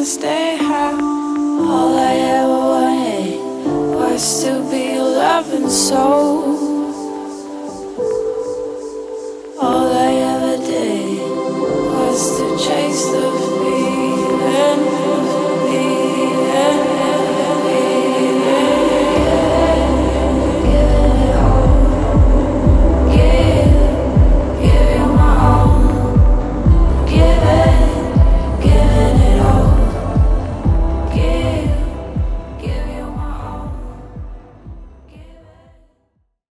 I stay high. All I ever wanted was to be loving soul.